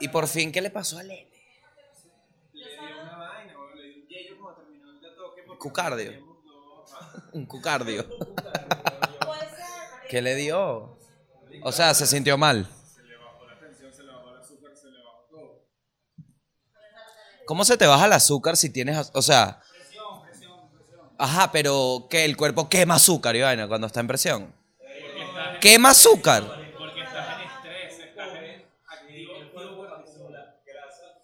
Y por fin, ¿qué le pasó a Lene? Le dio una vaina, le dio un yeyo cuando terminó el toque. Cucardio. Un cucardio. ¿Qué le dio? O sea, se sintió mal. Se le bajó la tensión, se le bajó el azúcar, se le bajó todo. ¿Cómo se te baja el azúcar si tienes, o sea? Presión. Ajá, pero que el cuerpo quema azúcar, Ivana, cuando está en presión. Quema azúcar.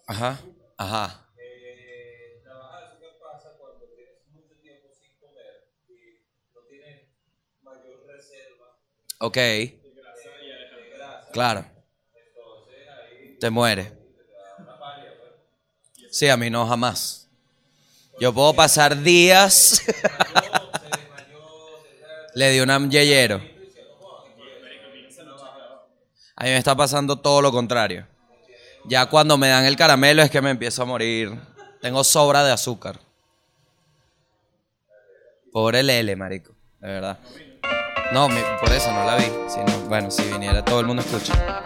Ajá. La baja de azúcar pasa cuando tienes mucho tiempo sin comer y no tienes mayor reserva. Ok. De grasa. Claro. Entonces ahí te mueres. Te da una paria, pues. Sí, a mí no, jamás. Yo puedo pasar días. Le di un yeyero. A mí me está pasando todo lo contrario. Ya cuando me dan el caramelo es que me empiezo a morir. Tengo sobra de azúcar. Pobre Lele, marico. De verdad. No, por eso no la vi. Si no, bueno, si viniera todo el mundo escucha.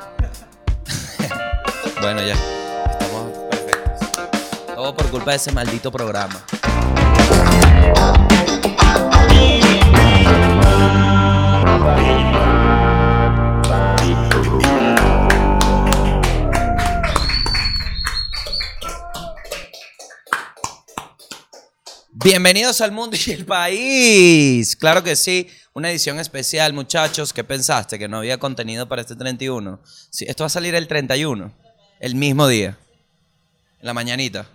Bueno, ya. Estamos perfectos. Todo por culpa de ese maldito programa. Bienvenidos al Mundo y el País. Claro que sí, una edición especial, muchachos. ¿Qué pensaste? ¿Que no había contenido para este 31? Sí, esto va a salir el 31, el mismo día, en la mañanita.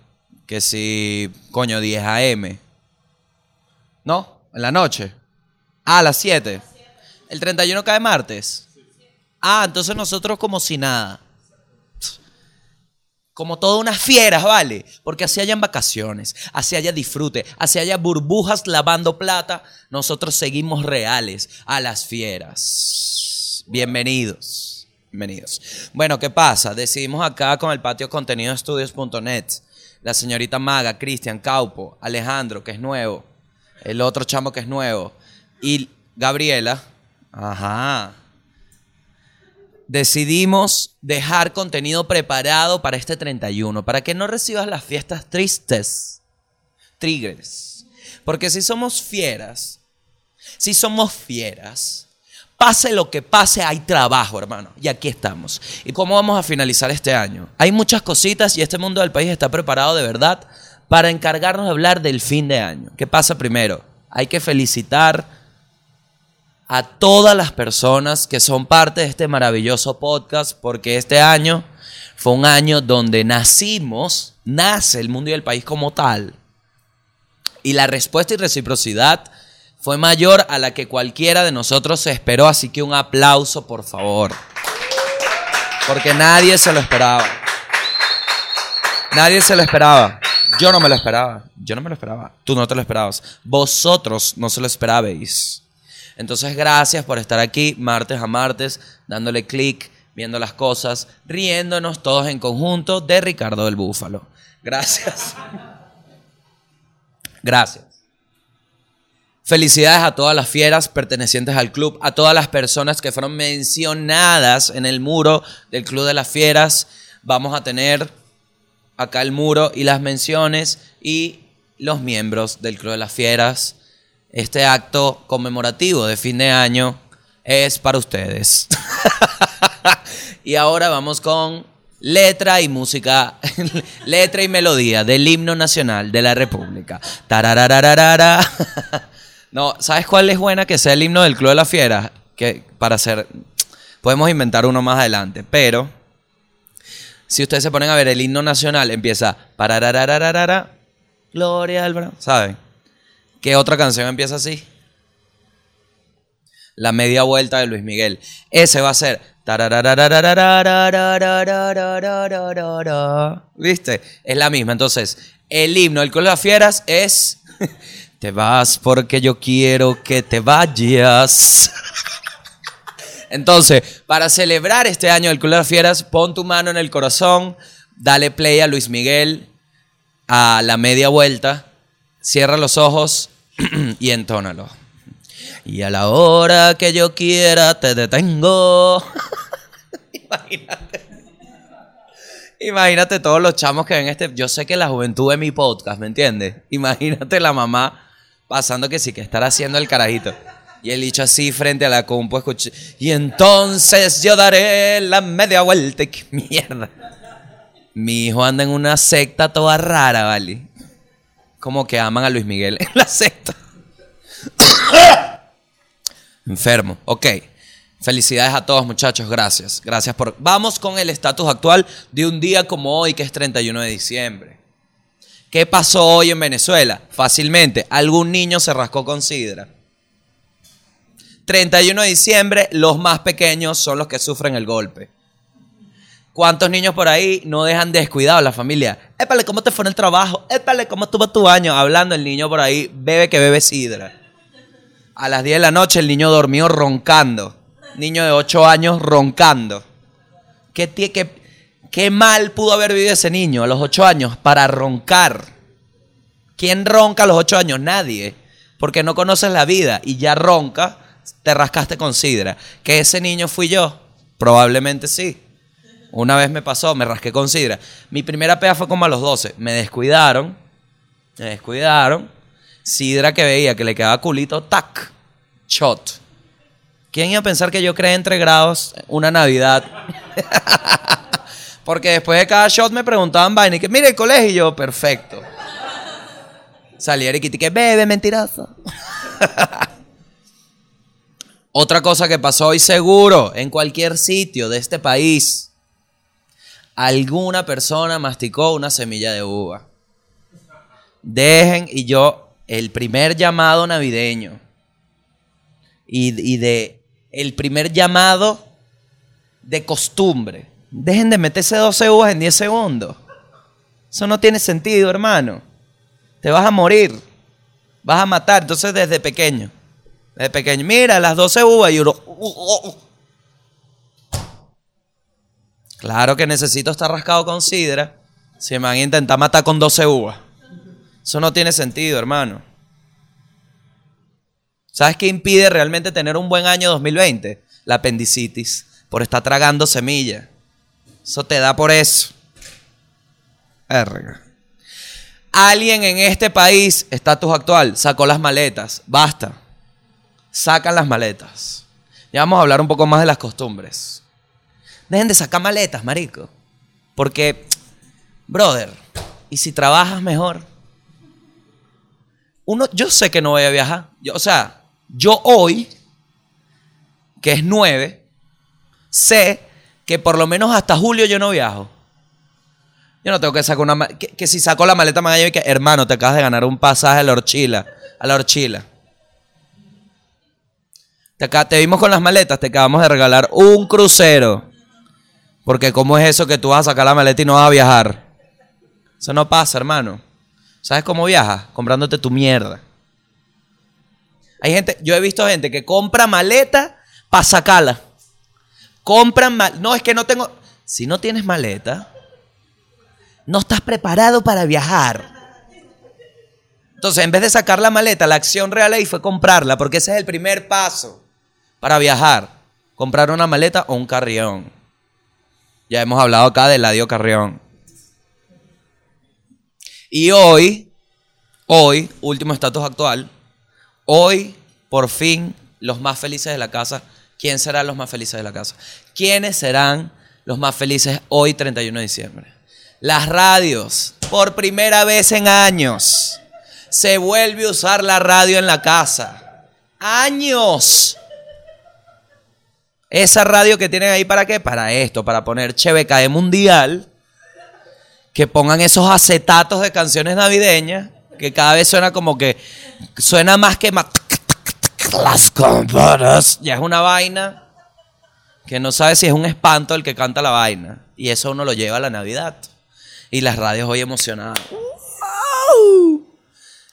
Que si, coño, 10 a.m. ¿No? ¿En la noche? Ah, a las 7. ¿El 31 cae martes? Ah, entonces nosotros como si nada. Como todas unas fieras, ¿vale? Porque así hayan vacaciones, así haya disfrute, así haya burbujas lavando plata, nosotros seguimos reales a las fieras. Bienvenidos, bienvenidos. Bueno, ¿qué pasa? Decidimos acá con el patio contenidoestudios.net, la señorita Maga, Cristian, Caupo, Alejandro, que es nuevo, el otro chamo que es nuevo, y Gabriela, ajá. Decidimos dejar contenido preparado para este 31, para que no recibas las fiestas tristes, trigres. Porque si somos fieras, pase lo que pase, hay trabajo, hermano. Y aquí estamos. ¿Y cómo vamos a finalizar este año? Hay muchas cositas y este Mundo del País está preparado de verdad para encargarnos de hablar del fin de año. ¿Qué pasa primero? Hay que felicitar a todas las personas que son parte de este maravilloso podcast, porque este año fue un año donde nace el Mundo y el País como tal. Y la respuesta y reciprocidad fue mayor a la que cualquiera de nosotros se esperó, así que un aplauso, por favor. Porque nadie se lo esperaba. Nadie se lo esperaba. Yo no me lo esperaba. Yo no me lo esperaba. Tú no te lo esperabas. Vosotros no se lo esperabais. Entonces, gracias por estar aquí martes a martes, dándole clic, viendo las cosas, riéndonos todos en conjunto de Ricardo del Búfalo. Gracias. Gracias. Felicidades a todas las fieras pertenecientes al club, a todas las personas que fueron mencionadas en el muro del Club de las Fieras. Vamos a tener acá el muro y las menciones y los miembros del Club de las Fieras. Este acto conmemorativo de fin de año es para ustedes. Y ahora vamos con letra y música, letra y melodía del himno nacional de la República. Tararararara. No, ¿sabes cuál es buena que sea el himno del Club de las Fieras? Que para hacer, podemos inventar uno más adelante, pero si ustedes se ponen a ver el himno nacional, empieza pararararara, gloria al Brasil, ¿saben? ¿Qué otra canción empieza así? La media vuelta de Luis Miguel. Ese va a ser. ¿Viste? Es la misma. Entonces, el himno del Club de las Fieras es. Te vas porque yo quiero que te vayas. Entonces, para celebrar este año del Club de las Fieras, pon tu mano en el corazón, dale play a Luis Miguel, a la media vuelta. Cierra los ojos y entónalo. Y a la hora que yo quiera te detengo. Imagínate. Imagínate todos los chamos que ven este... Yo sé que la juventud es mi podcast, ¿me entiendes? Imagínate la mamá pasando que sí, que estará haciendo el carajito. Y el dicho así frente a la compu escuché, y entonces yo daré la media vuelta. ¡Qué mierda! Mi hijo anda en una secta toda rara, ¿vale? Como que aman a Luis Miguel en la secta. Enfermo. Ok. Felicidades a todos, muchachos. Gracias. Gracias por... Vamos con el estatus actual de un día como hoy, que es 31 de diciembre. ¿Qué pasó hoy en Venezuela? Fácilmente. Algún niño se rascó con sidra. 31 de diciembre, los más pequeños son los que sufren el golpe. ¿Cuántos niños por ahí no dejan descuidados la familia? Épale, ¿cómo te fue en el trabajo? Épale, ¿cómo estuvo tu año? Hablando el niño por ahí, bebe que bebe sidra. A las 10 de la noche el niño dormió roncando. Niño de 8 años roncando. ¿Qué mal pudo haber vivido ese niño a los 8 años para roncar? ¿Quién ronca a los 8 años? Nadie. Porque no conoces la vida y ya ronca, te rascaste con sidra. ¿Que ese niño fui yo? Probablemente sí. Una vez me pasó, me rasqué con sidra. Mi primera pea fue como a los 12. Me descuidaron. Sidra que veía que le quedaba culito, tac, shot. ¿Quién iba a pensar que yo creé entre grados una Navidad? Porque después de cada shot me preguntaban vaina y que, mire el colegio, y yo, perfecto. Salí a Riquiti que, bebe, mentiroso. Otra cosa que pasó hoy seguro, en cualquier sitio de este país... Alguna persona masticó una semilla de uva. Dejen, y yo, el primer llamado navideño el primer llamado de costumbre. Dejen de meterse 12 uvas en 10 segundos. Eso no tiene sentido, hermano. Te vas a morir. Vas a matar. Entonces, desde pequeño. Mira, las 12 uvas y uno... Claro que necesito estar rascado con sidra si me van a intentar matar con 12 uvas. Eso no tiene sentido, hermano. ¿Sabes qué impide realmente tener un buen año 2020? La apendicitis, por estar tragando semilla. Eso te da por eso. Erga. Alguien en este país, estatus actual, sacó las maletas. Basta. Sacan las maletas. Ya vamos a hablar un poco más de las costumbres. Dejen de sacar maletas, marico. Porque, brother, ¿y si trabajas mejor? Yo sé que no voy a viajar. Yo hoy, que es 9, sé que por lo menos hasta julio yo no viajo. Yo no tengo que sacar una maleta. Que si saco la maleta, me voy a hermano, te acabas de ganar un pasaje a la Horchila. Te vimos con las maletas, te acabamos de regalar un crucero. Porque ¿cómo es eso que tú vas a sacar la maleta y no vas a viajar? Eso no pasa, hermano. ¿Sabes cómo viajas? Comprándote tu mierda. Yo he visto gente que compra maleta para sacarla. No, es que no tengo... Si no tienes maleta, no estás preparado para viajar. Entonces, en vez de sacar la maleta, la acción real ahí fue comprarla, porque ese es el primer paso para viajar. Comprar una maleta o un carrión. Ya hemos hablado acá de Eladio Carrión. Y hoy, último estatus actual, hoy, por fin, los más felices de la casa. ¿Quién serán los más felices de la casa? ¿Quiénes serán los más felices hoy, 31 de diciembre? Las radios, por primera vez en años, se vuelve a usar la radio en la casa. ¡Años! Esa radio que tienen ahí, ¿para qué? Para esto, para poner Chevecae Mundial, que pongan esos acetatos de canciones navideñas, que cada vez suena como que, suena más que las campanas. Ya es una vaina que no sabe si es un espanto el que canta la vaina. Y eso uno lo lleva a la Navidad. Y las radios hoy emocionadas.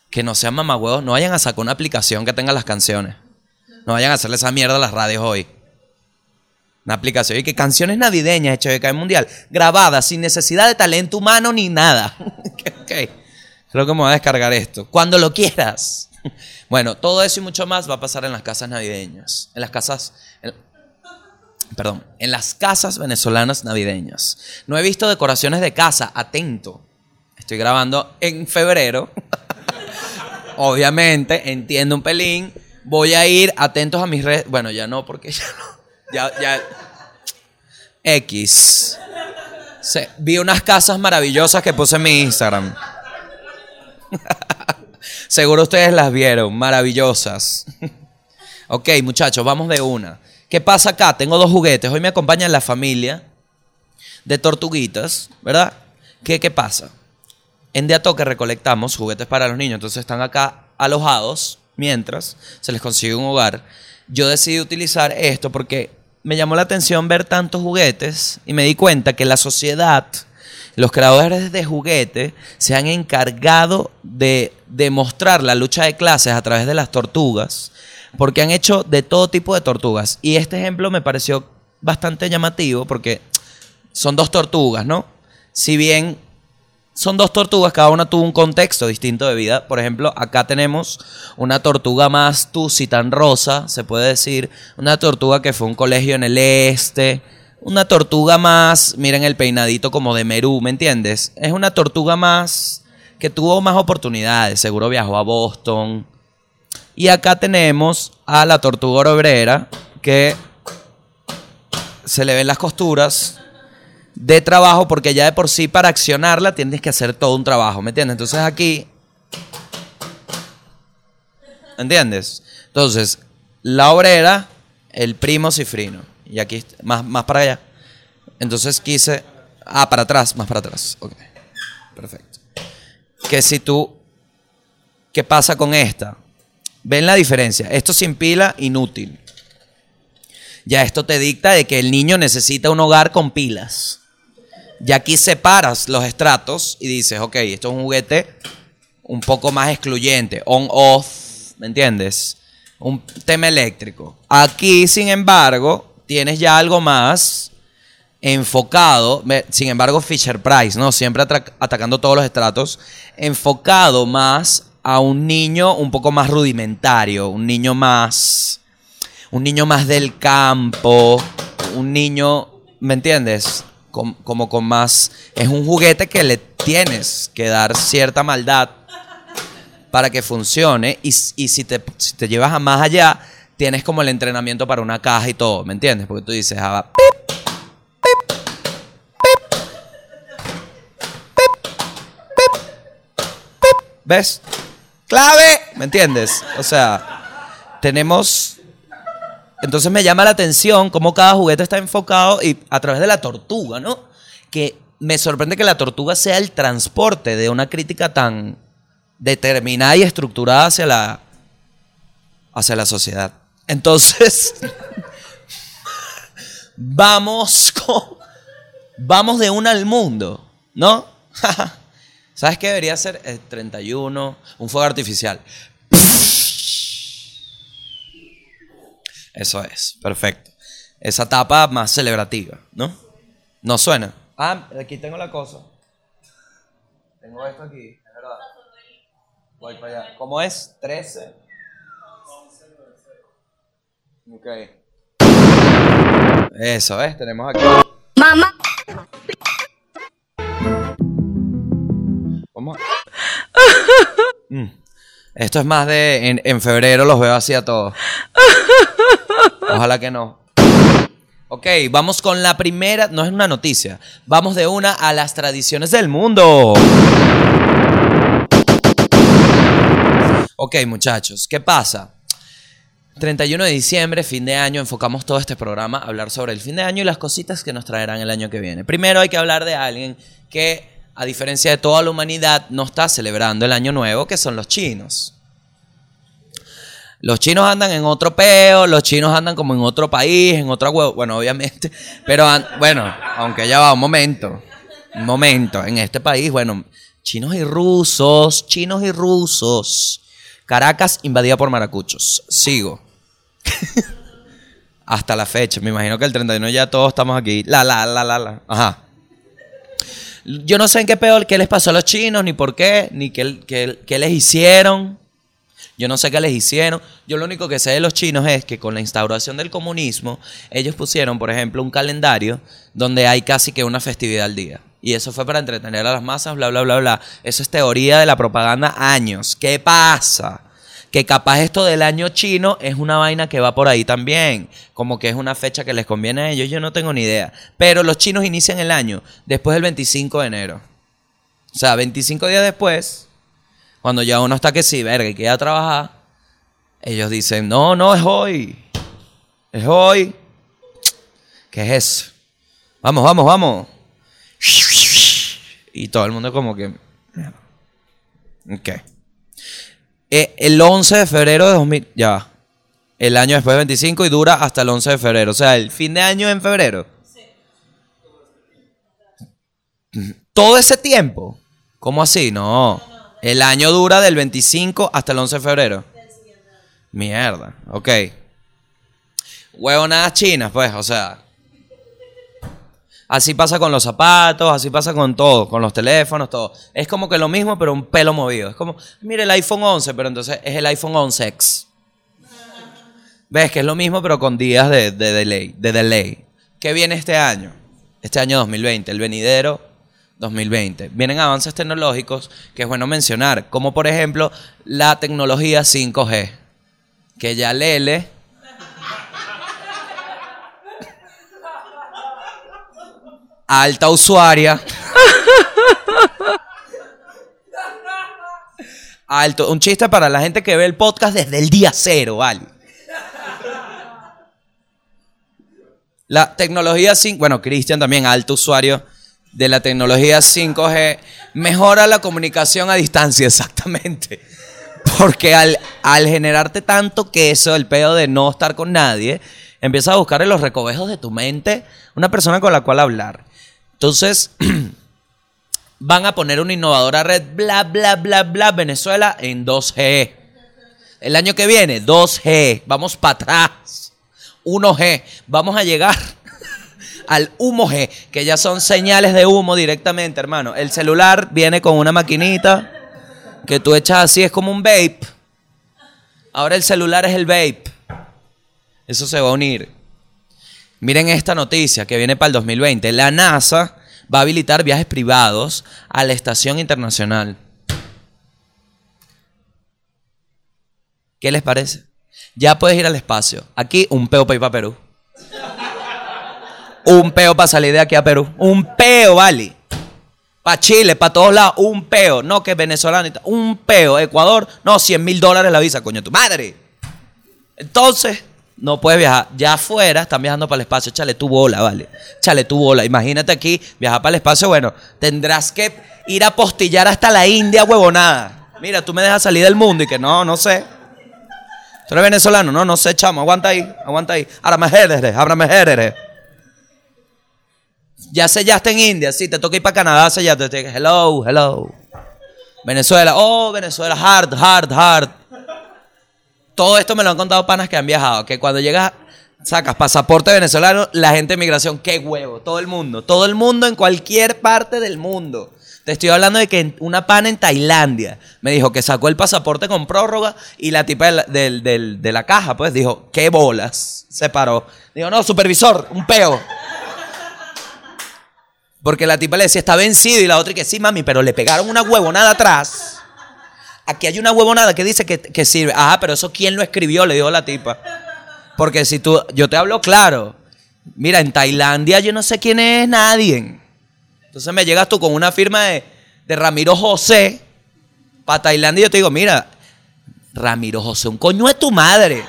Que no sean mamagüeos, no vayan a sacar una aplicación que tenga las canciones. No vayan a hacerle esa mierda a las radios hoy. Una aplicación y que canciones navideñas de Chevecae Mundial, grabadas sin necesidad de talento humano ni nada. Okay. Creo que me voy a descargar esto. Cuando lo quieras. Bueno, todo eso y mucho más va a pasar en las casas navideñas. En las casas... Perdón, en las casas venezolanas navideñas. No he visto decoraciones de casa, atento. Estoy grabando en febrero. Obviamente, entiendo un pelín. Voy a ir atentos a mis redes. Bueno, ya no, porque ya no. Ya. X. Vi unas casas maravillosas que puse en mi Instagram. Seguro ustedes las vieron, maravillosas. Ok, muchachos, vamos de una. ¿Qué pasa acá? Tengo dos juguetes. Hoy me acompaña la familia de tortuguitas, ¿verdad? ¿Qué pasa? En De a Toque recolectamos juguetes para los niños. Entonces están acá alojados mientras se les consigue un hogar. Yo decidí utilizar esto porque me llamó la atención ver tantos juguetes y me di cuenta que la sociedad, los creadores de juguetes, se han encargado de demostrar la lucha de clases a través de las tortugas, porque han hecho de todo tipo de tortugas. Y este ejemplo me pareció bastante llamativo porque son dos tortugas, ¿no? Si bien son dos tortugas, cada una tuvo un contexto distinto de vida. Por ejemplo, acá tenemos una tortuga más tucitán rosa, se puede decir. Una tortuga que fue a un colegio en el este. Una tortuga más, miren el peinadito como de Merú, ¿me entiendes? Es una tortuga más que tuvo más oportunidades. Seguro viajó a Boston. Y acá tenemos a la tortuga obrera, que se le ven las costuras de trabajo, porque ya de por sí para accionarla tienes que hacer todo un trabajo, ¿me entiendes? Entonces aquí, ¿entiendes? Entonces, la obrera, el primo cifrino. Y aquí, más para allá. Entonces quise... Ah, para atrás, más para atrás. Ok, perfecto. Que si tú... ¿Qué pasa con esta? ¿Ven la diferencia? Esto sin pila, inútil. Ya esto te dicta de que el niño necesita un hogar con pilas. Ya aquí separas los estratos y dices, ok, esto es un juguete un poco más excluyente. On, off, ¿me entiendes? Un tema eléctrico. Aquí, sin embargo, tienes ya algo más enfocado. Sin embargo, Fisher-Price, ¿no? Siempre atacando todos los estratos. Enfocado más a un niño un poco más rudimentario, un niño más del campo, un niño, ¿me entiendes? Como con más, es un juguete que le tienes que dar cierta maldad para que funcione, y si te llevas a más allá, tienes como el entrenamiento para una caja y todo, ¿me entiendes? Porque tú dices, ah, ¿ves? ¡Clave! ¿Me entiendes? O sea, tenemos... Entonces me llama la atención cómo cada juguete está enfocado y a través de la tortuga, ¿no? Que me sorprende que la tortuga sea el transporte de una crítica tan determinada y estructurada hacia la sociedad. Entonces, vamos de una al mundo, ¿no? ¿Sabes qué debería ser? El 31, un fuego artificial. Eso es, perfecto. Esa etapa más celebrativa, ¿no? No suena. Ah, aquí tengo la cosa. Tengo esto aquí, es verdad. Voy para allá. ¿Cómo es? 13. Ok. Eso es, tenemos aquí. Mamá. Esto es más de en febrero los veo así a todos. Ojalá que no. Ok, vamos con la primera. No es una noticia. Vamos de una a las tradiciones del mundo. Ok, muchachos, ¿qué pasa? 31 de diciembre, fin de año. Enfocamos todo este programa a hablar sobre el fin de año y las cositas que nos traerán el año que viene. Primero hay que hablar de alguien que, a diferencia de toda la humanidad, no está celebrando el año nuevo, que son los chinos. Los chinos andan en otro peo, los chinos andan como en otro país, en otra huevo. Bueno, obviamente, pero bueno, aunque ya va, un momento. En este país, bueno, chinos y rusos. Caracas invadida por maracuchos. Sigo. Hasta la fecha, me imagino que el 31 ya todos estamos aquí. Ajá. Yo no sé en qué peor, qué les pasó a los chinos, ni por qué, ni qué les hicieron. Yo no sé qué les hicieron. Yo lo único que sé de los chinos es que con la instauración del comunismo, ellos pusieron, por ejemplo, un calendario donde hay casi que una festividad al día. Y eso fue para entretener a las masas, bla, bla, bla, bla. Eso es teoría de la propaganda años. ¿Qué pasa? Que capaz esto del año chino es una vaina que va por ahí también. Como que es una fecha que les conviene a ellos. Yo no tengo ni idea. Pero los chinos inician el año después del 25 de enero. O sea, 25 días después... Cuando ya uno está que sí, verga, y que ya trabaja, ellos dicen, no, no, es hoy. Es hoy. ¿Qué es eso? Vamos, vamos, vamos. Y todo el mundo como que... Ok. El 11 de febrero de 2000... Ya va. El año después de 25 y dura hasta el 11 de febrero. O sea, el fin de año en febrero. Sí. ¿Todo ese tiempo? ¿Cómo así? No. El año dura del 25 hasta el 11 de febrero. Mierda, ok. Huevonadas chinas, pues, o sea. Así pasa con los zapatos, así pasa con todo, con los teléfonos, todo. Es como que lo mismo, pero un pelo movido. Es como, mira el iPhone 11, pero entonces es el iPhone 11X. ¿Ves? Que es lo mismo, pero con días de delay. ¿Qué viene este año? Este año 2020, el venidero 2020. Vienen avances tecnológicos que es bueno mencionar, como por ejemplo la tecnología 5G, que ya Lele alta usuaria alto, un chiste para la gente que ve el podcast desde el día cero, vale. La tecnología 5G, bueno, Cristian también alto usuario de la tecnología 5G, mejora la comunicación a distancia, exactamente. Porque al generarte tanto queso, el pedo de no estar con nadie, empiezas a buscar en los recovejos de tu mente una persona con la cual hablar. Entonces, van a poner una innovadora red, bla, bla, bla, bla, Venezuela en 2G. El año que viene, 2G, vamos para atrás. 1G, vamos a llegar al humo G, que ya son señales de humo directamente, hermano. El celular viene con una maquinita que tú echas así, es como un vape. Ahora el celular es el vape. Eso se va a unir. Miren esta noticia que viene para el 2020. La NASA va a habilitar viajes privados a la Estación Internacional. ¿Qué les parece? Ya puedes ir al espacio. Aquí un peo para ir para Perú. Un peo para salir de aquí a Perú. Un peo, vale. Para Chile, para todos lados. Un peo. No, que es venezolano. Un peo. Ecuador, no, $100,000 la visa, coño, tu madre. Entonces, no puedes viajar. Ya afuera están viajando para el espacio. Échale tu bola, vale. Échale tu bola. Imagínate aquí, viajar para el espacio. Bueno, tendrás que ir a postillar hasta la India, huevonada. Mira, tú me dejas salir del mundo y que no, no sé. ¿Tú eres venezolano? No, no sé, chamo. Aguanta ahí, aguanta ahí. Ábrame, jérere. Ya sellaste en India, sí, te toca ir para Canadá, sellaste, te dije, hello. Venezuela, oh, Venezuela, hard. Todo esto me lo han contado panas que han viajado, que cuando llegas, sacas pasaporte venezolano, la gente de migración, qué huevo, todo el mundo en cualquier parte del mundo. Te estoy hablando de que una pana en Tailandia me dijo que sacó el pasaporte con prórroga y la tipa de la caja, pues, dijo, qué bolas, se paró. Dijo, no, supervisor, un peo. Porque la tipa le decía, está vencido, y la otra, y que sí, mami, pero le pegaron una huevonada atrás. Aquí hay una huevonada que dice que sirve. Ah, pero eso, ¿quién lo escribió? Le dijo la tipa. Porque si tú, yo te hablo claro. Mira, en Tailandia yo no sé quién es nadie. Entonces me llegas tú con una firma de Ramiro José para Tailandia y yo te digo, mira, Ramiro José, un coño es tu madre.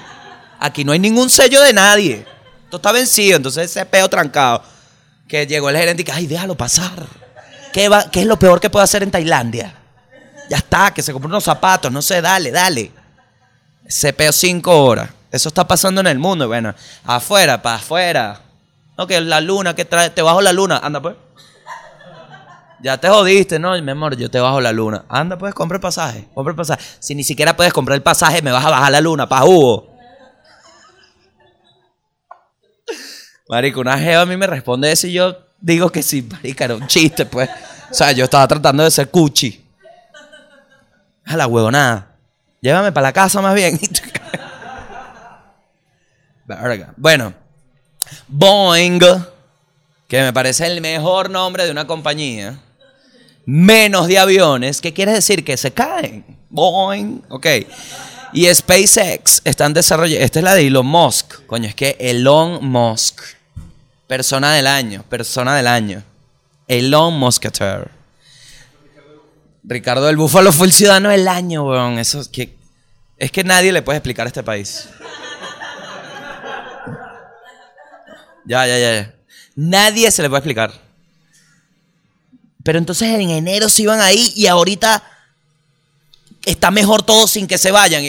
Aquí no hay ningún sello de nadie. Esto está vencido, entonces ese peo trancado. Que llegó el gerente y que, ay, déjalo pasar. ¿Qué es lo peor que puede hacer en Tailandia? Ya está, que se compró unos zapatos, no sé, dale. Se peó 5 horas. Eso está pasando en el mundo. Y bueno, afuera, para afuera. No, que la luna, que trae, te bajo la luna. Anda, pues. Ya te jodiste, no, mi amor, yo te bajo la luna. Anda, pues, compra el pasaje. Si ni siquiera puedes comprar el pasaje, me vas a bajar la luna, pa' Hugo. Marico, una jeva a mí me responde eso y yo digo que sí, marica, era un chiste, pues. O sea, yo estaba tratando de ser cuchi. A la huevonada. Llévame para la casa más bien. Bueno, Boeing, que me parece el mejor nombre de una compañía, menos de aviones, ¿qué quiere decir? Que se caen. Boeing, ok. Y SpaceX están desarrollando, esta es la de Elon Musk, coño, es que Elon Musk, persona del año, Elon Musketeer. Ricardo del Búfalo fue el ciudadano del año, weón. Eso es que nadie le puede explicar a este país. Ya. Nadie se le puede explicar. Pero entonces en enero se iban ahí y ahorita está mejor todo sin que se vayan.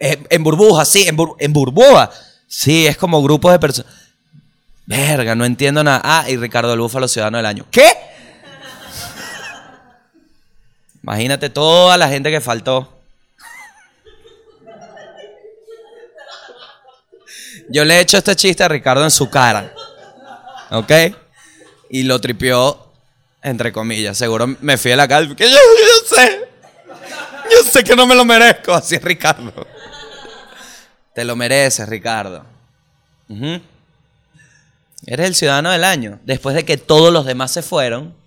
En burbuja, sí, en burbuja. Sí, es como grupos de personas. Verga, no entiendo nada. Ah, y Ricardo del Búfalo, ciudadano del año. ¿Qué? Imagínate toda la gente que faltó. Yo le he hecho este chiste a Ricardo en su cara, ¿ok? Y lo tripió, entre comillas. Seguro me fui a la calle porque yo sé que no me lo merezco. Así es, Ricardo. Te lo mereces, Ricardo. Uh-huh. Eres el ciudadano del año, después de que todos los demás se fueron.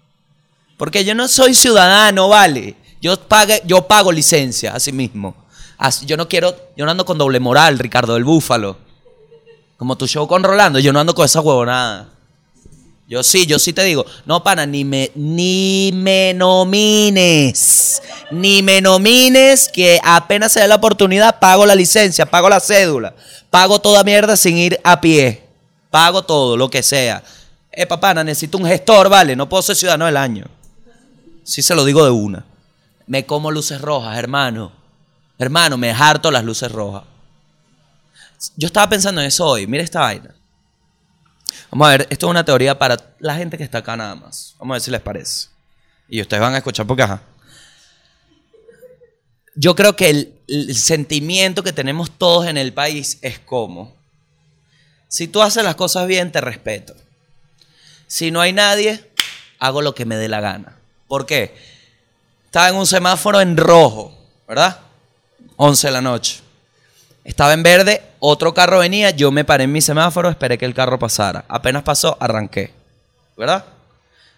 Porque yo no soy ciudadano, vale. Yo pago licencia, así mismo. Yo no ando con doble moral, Ricardo del Búfalo. Como tu show con Rolando, yo no ando con esa huevonada. Yo sí te digo, no, pana, ni me nomines, que apenas se dé la oportunidad pago la licencia, pago la cédula, pago toda mierda sin ir a pie, pago todo, lo que sea. Pana, necesito un gestor, vale, no puedo ser ciudadano del año. Sí se lo digo de una. Me como luces rojas, hermano. Hermano, me harto las luces rojas. Yo estaba pensando en eso hoy. Mira esta vaina. Vamos a ver, esto es una teoría para la gente que está acá nada más. Vamos a ver si les parece. Y ustedes van a escuchar porque ajá. Yo creo que el sentimiento que tenemos todos en el país es como: si tú haces las cosas bien, te respeto. Si no hay nadie, hago lo que me dé la gana. ¿Por qué? Estaba en un semáforo en rojo, ¿verdad? 11 de la noche. Estaba en verde, otro carro venía, yo me paré en mi semáforo, esperé que el carro pasara. Apenas pasó, arranqué, ¿verdad?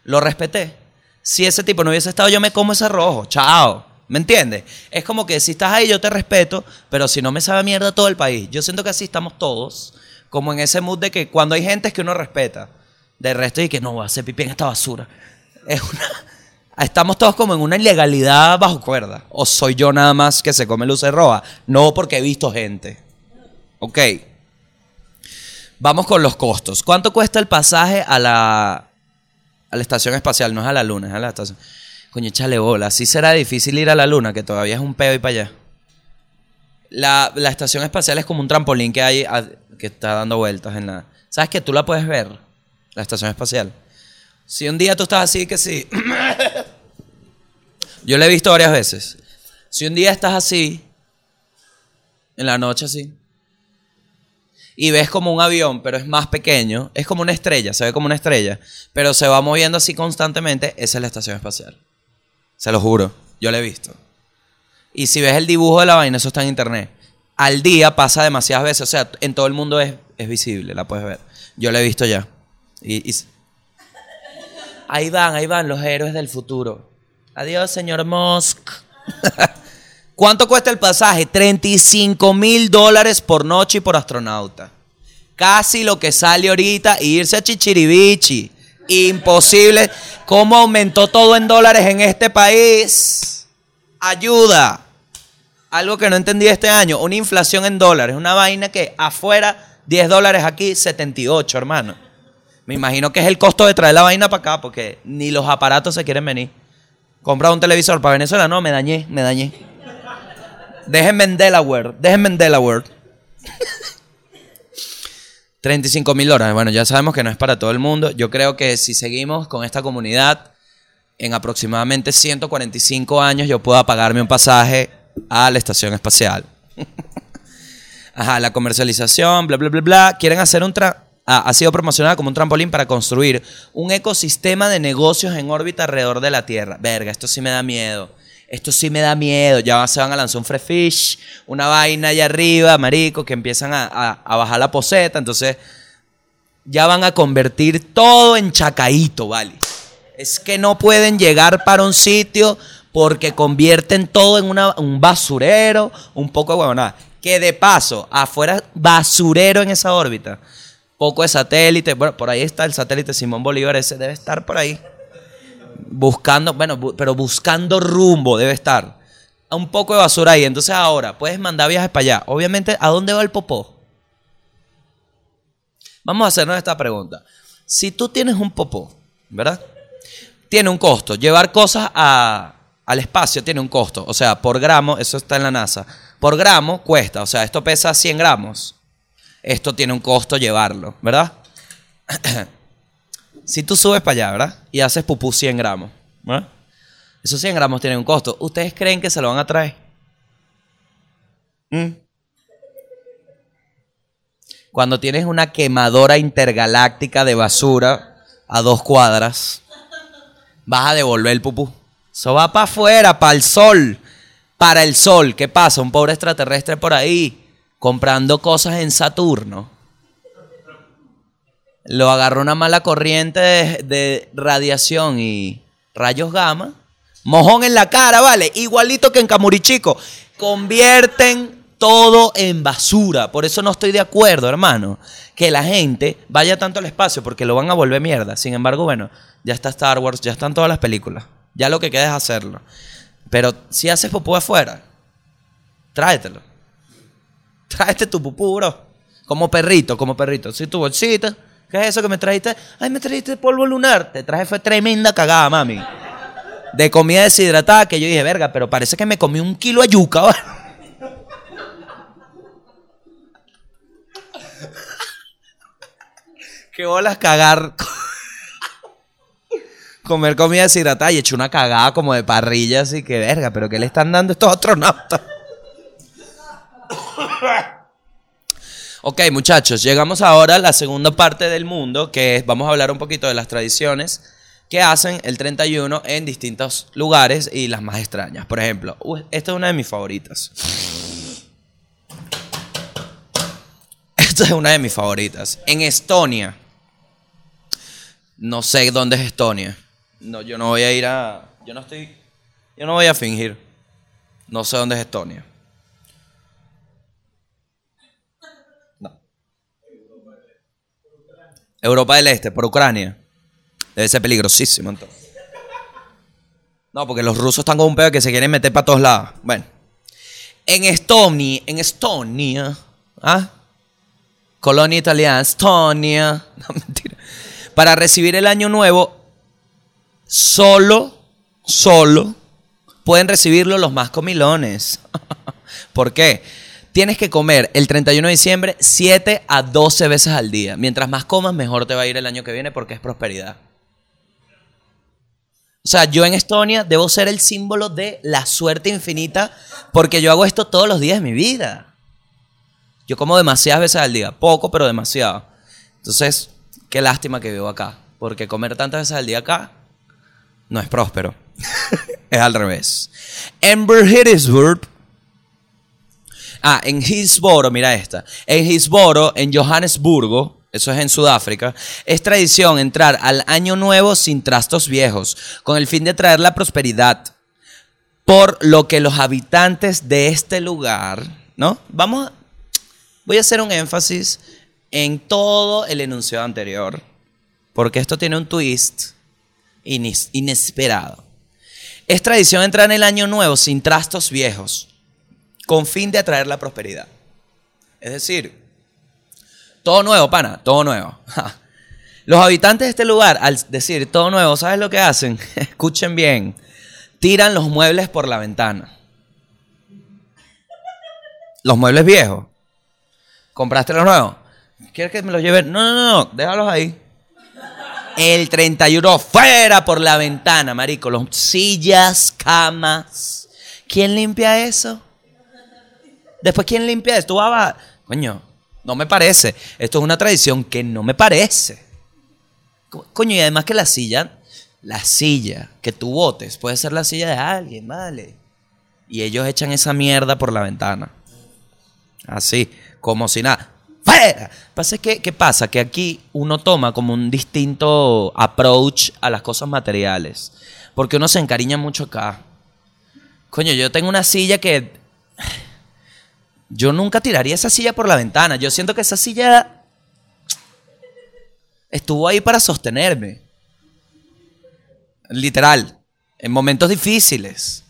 Lo respeté. Si ese tipo no hubiese estado, yo me como ese rojo, chao, ¿me entiendes? Es como que si estás ahí, yo te respeto, pero si no me sabe mierda todo el país. Yo siento que así estamos todos, como en ese mood de que cuando hay gente es que uno respeta. De resto, y que no, voy a hacer pipí en esta basura. Estamos todos como en una ilegalidad bajo cuerda. ¿O soy yo nada más que se come luces rojas? No, porque he visto gente. Ok. Vamos con los costos. ¿Cuánto cuesta el pasaje a la estación espacial? No es a la luna, es a la estación. Coño, échale bola. Sí será difícil ir a la luna, que todavía es un peo ir para allá. La estación espacial es como un trampolín que hay que está dando vueltas en la... ¿Sabes que tú la puedes ver? La estación espacial. Si un día tú estás así, que sí. Yo la he visto varias veces. Si un día estás así, en la noche así, y ves como un avión, pero es más pequeño, es como una estrella, se ve como una estrella, pero se va moviendo así constantemente, esa es la estación espacial. Se lo juro, yo la he visto. Y si ves el dibujo de la vaina, eso está en internet. Al día pasa demasiadas veces, o sea, en todo el mundo es visible, la puedes ver. Yo la he visto ya. Y ahí van los héroes del futuro. Adiós, señor Musk. ¿Cuánto cuesta el pasaje? $35,000 por noche y por astronauta. Casi lo que sale ahorita irse a Chichiribichi. Imposible. ¿Cómo aumentó todo en dólares en este país? Ayuda. Algo que no entendí este año. Una inflación en dólares. Una vaina que afuera $10, aquí 78, hermano. Me imagino que es el costo de traer la vaina para acá, porque ni los aparatos se quieren venir. Comprar un televisor para Venezuela, no, me dañé. Déjenme en Delaware. $35,000, bueno, ya sabemos que no es para todo el mundo. Yo creo que si seguimos con esta comunidad, en aproximadamente 145 años yo pueda pagarme un pasaje a la estación espacial. Ajá, la comercialización, bla, bla, bla, bla. Quieren hacer ha sido promocionada como un trampolín para construir un ecosistema de negocios en órbita alrededor de la Tierra. Verga, esto sí me da miedo. esto sí me da miedo, ya se van a lanzar un free fish, una vaina allá arriba, marico, que empiezan a bajar la poseta, entonces ya van a convertir todo en chacaíto, ¿vale? Es que no pueden llegar para un sitio porque convierten todo en un basurero, un poco de huevonada. Que de paso, afuera basurero en esa órbita, poco de satélite, bueno, por ahí está el satélite Simón Bolívar, ese debe estar por ahí. Buscando, bueno, pero buscando rumbo debe estar. Un poco de basura ahí. Entonces ahora puedes mandar viajes para allá. Obviamente, ¿a dónde va el popó? Vamos a hacernos esta pregunta. Si tú tienes un popó, ¿verdad? Tiene un costo. Llevar cosas al espacio tiene un costo. O sea, por gramo, eso está en la NASA. Por gramo cuesta. O sea, esto pesa 100 gramos. Esto tiene un costo llevarlo, ¿verdad? Si tú subes para allá, ¿verdad? Y haces pupú 100 gramos. ¿Eh? Esos 100 gramos tienen un costo. ¿Ustedes creen que se lo van a traer? ¿Mm? Cuando tienes una quemadora intergaláctica de basura a 2 cuadras, vas a devolver el pupú. Eso va para afuera, para el sol. Para el sol. ¿Qué pasa? Un pobre extraterrestre por ahí comprando cosas en Saturno. Lo agarró una mala corriente de radiación y rayos gamma. Mojón en la cara, ¿vale? Igualito que en Camurichico. Convierten todo en basura. Por eso no estoy de acuerdo, hermano, que la gente vaya tanto al espacio, porque lo van a volver mierda. Sin embargo, bueno, ya está Star Wars, ya están todas las películas. Ya lo que queda es hacerlo. Pero si haces popú afuera, tráetelo. Tráete tu pupú, bro. Como perrito, como perrito. Si tu bolsita... ¿Qué es eso que me trajiste? Ay, me trajiste polvo lunar. Te traje fue tremenda cagada, mami. De comida deshidratada que yo dije, verga, pero parece que me comí 1 kilo de yuca ahora. Qué bolas cagar. Comer comida deshidratada y echó una cagada como de parrilla, así que verga, pero ¿qué le están dando estos astronautas? Ok, muchachos, llegamos ahora a la segunda parte del mundo, que es, vamos a hablar un poquito de las tradiciones que hacen el 31 en distintos lugares y las más extrañas. Por ejemplo, esta es una de mis favoritas. Esta es una de mis favoritas. En Estonia. No sé dónde es Estonia. No, yo no voy a ir a... Yo no voy a fingir. No sé dónde es Estonia. Europa del Este, por Ucrania. Debe ser peligrosísimo entonces. No, porque los rusos están con un pedo que se quieren meter para todos lados. Bueno. En Estonia. ¿Ah? Colonia italiana, Estonia. No, mentira. Para recibir el año nuevo, solo pueden recibirlo los más comilones. ¿Por qué? Tienes que comer el 31 de diciembre 7 a 12 veces al día. Mientras más comas, mejor te va a ir el año que viene porque es prosperidad. O sea, yo en Estonia debo ser el símbolo de la suerte infinita porque yo hago esto todos los días de mi vida. Yo como demasiadas veces al día. Poco, pero demasiado. Entonces, qué lástima que vivo acá. Porque comer tantas veces al día acá no es próspero. Es al revés. En Berchtesgaden. Ah, en Hillsborough, mira esta. En Hillsborough, en Johannesburgo, eso es en Sudáfrica, es tradición entrar al año nuevo sin trastos viejos, con el fin de traer la prosperidad. Por lo que los habitantes de este lugar, ¿no? Voy a hacer un énfasis en todo el enunciado anterior, porque esto tiene un twist inesperado. Es tradición entrar en el año nuevo sin trastos viejos, con fin de atraer la prosperidad. Es decir, todo nuevo, pana, todo nuevo. Los habitantes de este lugar, al decir todo nuevo, ¿sabes lo que hacen? Escuchen bien. Tiran los muebles por la ventana. Los muebles viejos. ¿Compraste los nuevos? ¿Quieres que me los lleve? No, déjalos ahí. El 31, fuera por la ventana, marico. Los sillas, camas. ¿Quién limpia eso? Después, ¿quién limpia esto? Coño, no me parece. Esto es una tradición que no me parece. Coño, y además que la silla la silla que tú botes puede ser la silla de alguien, vale. Y ellos echan esa mierda por la ventana. Así, como si nada. ¡Fuera! ¿Qué pasa? Que aquí uno toma como un distinto approach a las cosas materiales. Porque uno se encariña mucho acá. Coño, yo tengo una silla que... yo nunca tiraría esa silla por la ventana. Yo siento que esa silla estuvo ahí para sostenerme. Literal. En momentos difíciles.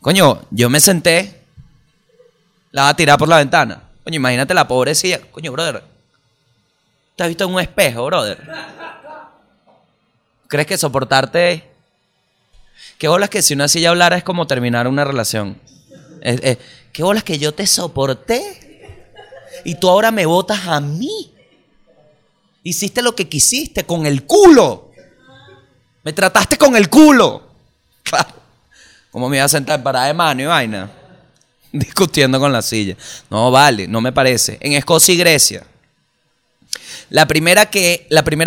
Coño, yo me senté. La va a tirar por la ventana. Coño, imagínate la pobre silla. Coño, brother. ¿Te has visto en un espejo, brother? ¿Crees que soportarte? ¿Qué bolas que si una silla hablara es como terminar una relación? ¿Qué bolas que yo te soporté? Y tú ahora me botas a mí. Hiciste lo que quisiste con el culo. Me trataste con el culo. Claro. ¿Cómo me iba a sentar parada de mano y vaina? Discutiendo con la silla. No vale, no me parece. En Escocia y Grecia, la primera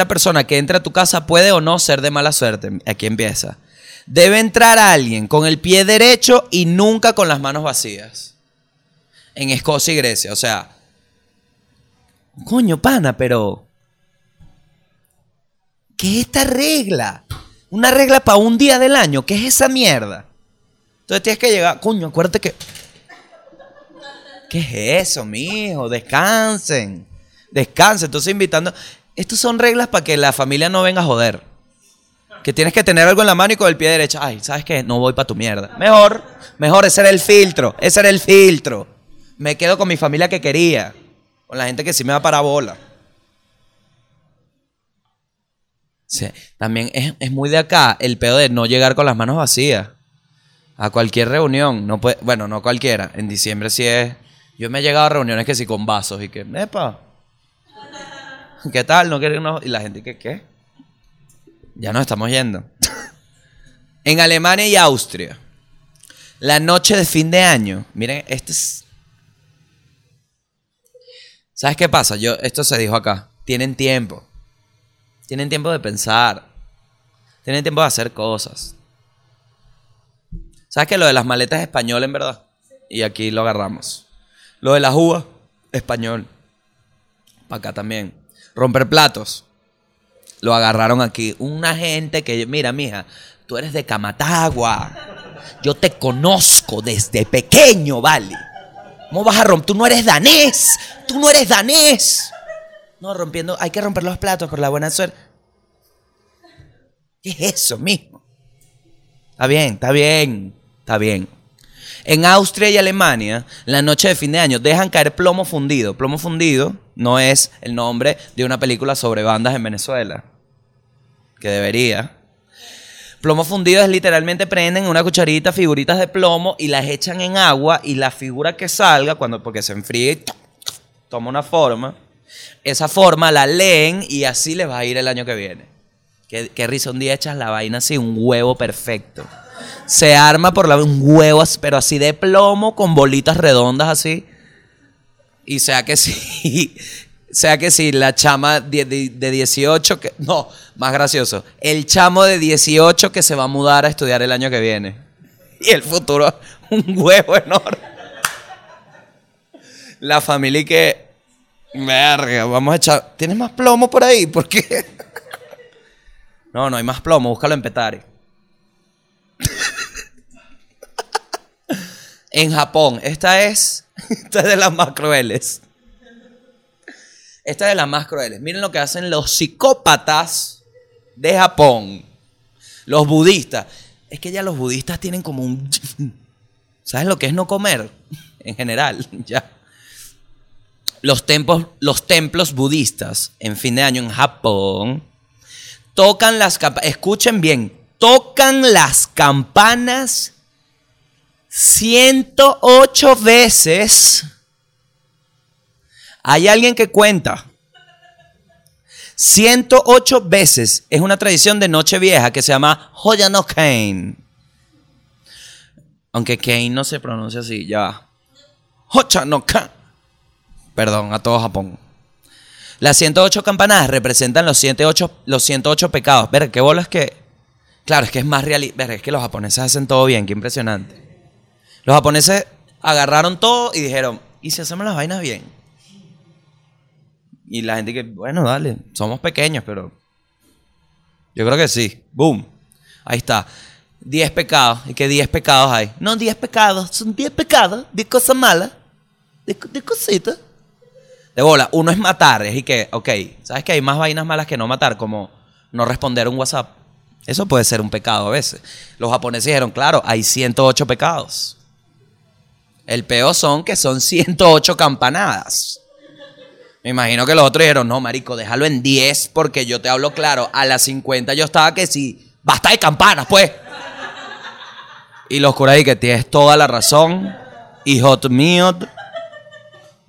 persona que entra a tu casa puede o no ser de mala suerte. Aquí empieza. Debe entrar alguien con el pie derecho y nunca con las manos vacías. En Escocia y Grecia, o sea... coño, pana, pero... ¿qué es esta regla? Una regla para un día del año. ¿Qué es esa mierda? Entonces tienes que llegar... coño, acuérdate que... ¿qué es eso, mijo? Descansen. Descansen. Entonces invitando... estas son reglas para que la familia no venga a joder. Que tienes que tener algo en la mano y con el pie derecho. Ay, ¿sabes qué? No voy para tu mierda. Mejor. Ese era el filtro. Me quedo con mi familia que quería. Con la gente que sí me va para bola. Sí, también es muy de acá el pedo de no llegar con las manos vacías a cualquier reunión. No puede, bueno, no cualquiera. En diciembre sí es. Yo me he llegado a reuniones que sí con vasos y que, ¡epa! ¿Qué tal? No quieren unos. Y la gente que, ¿qué? Ya nos estamos yendo. En Alemania y Austria, la noche de fin de año. Miren, este es. ¿Sabes qué pasa? Esto se dijo acá. Tienen tiempo. Tienen tiempo de pensar. Tienen tiempo de hacer cosas. ¿Sabes que lo de las maletas es español, en verdad? Y aquí lo agarramos. Lo de las uvas, español. Para acá también. Romper platos. Lo agarraron aquí. Una gente que... mira, mija, tú eres de Camatagua. Yo te conozco desde pequeño, vale. ¿Cómo vas a romper? Tú no eres danés. No, rompiendo... hay que romper los platos por la buena suerte. ¿Qué es eso mismo? Está bien. En Austria y Alemania, la noche de fin de año, dejan caer plomo fundido. Plomo fundido no es el nombre de una película sobre bandas en Venezuela. Que debería. Plomo fundido es literalmente prenden una cucharita, figuritas de plomo y las echan en agua y la figura que salga, porque se enfríe, toma una forma. Esa forma la leen y así les va a ir el año que viene. Qué risa, un día echas la vaina así, un huevo perfecto. Se arma por un huevo, pero así de plomo, con bolitas redondas así. Y sea que sí, la chama de 18, que, no, más gracioso, el chamo de 18 que se va a mudar a estudiar el año que viene. Y el futuro, un huevo enorme. La familia y que... verga, vamos a echar... ¿tienes más plomo por ahí? ¿Por qué? No hay más plomo, búscalo en Petare. En Japón, esta es de las más crueles. Miren lo que hacen los psicópatas de Japón. Los budistas. Es que ya los budistas tienen como un... ¿sabes lo que es no comer? En general, ya. Los templos budistas en fin de año en Japón tocan las campanas, escuchen bien, tocan las campanas 108 veces. Hay alguien que cuenta. 108 veces. Es una tradición de noche vieja que se llama Hoya no Kane. Aunque Kane no se pronuncia así, ya. Hoya no Kane. Perdón, a todo Japón. Las 108 campanadas representan los 108 pecados. Ver, qué bolas que Claro, es que es más realista. Es que los japoneses hacen todo bien, qué impresionante. Los japoneses agarraron todo y dijeron, ¿y si hacemos las vainas bien? Y la gente que, bueno, dale, somos pequeños, pero yo creo que sí. Boom. Ahí está. 10 pecados. ¿Y qué 10 pecados hay? No, 10 pecados. Son 10 pecados. 10 cosas malas. 10 cositas. De bola. Uno es matar. Es y que, ok, ¿sabes que hay más vainas malas que no matar? Como no responder un WhatsApp. Eso puede ser un pecado a veces. Los japoneses dijeron, claro, hay 108 pecados. El peor son que son 108 campanadas. Me imagino que los otros dijeron, no, marico, déjalo en 10 porque yo te hablo claro. A las 50 yo estaba que sí, basta de campanas, pues. Y los curas dijeron que tienes toda la razón, hijo mío.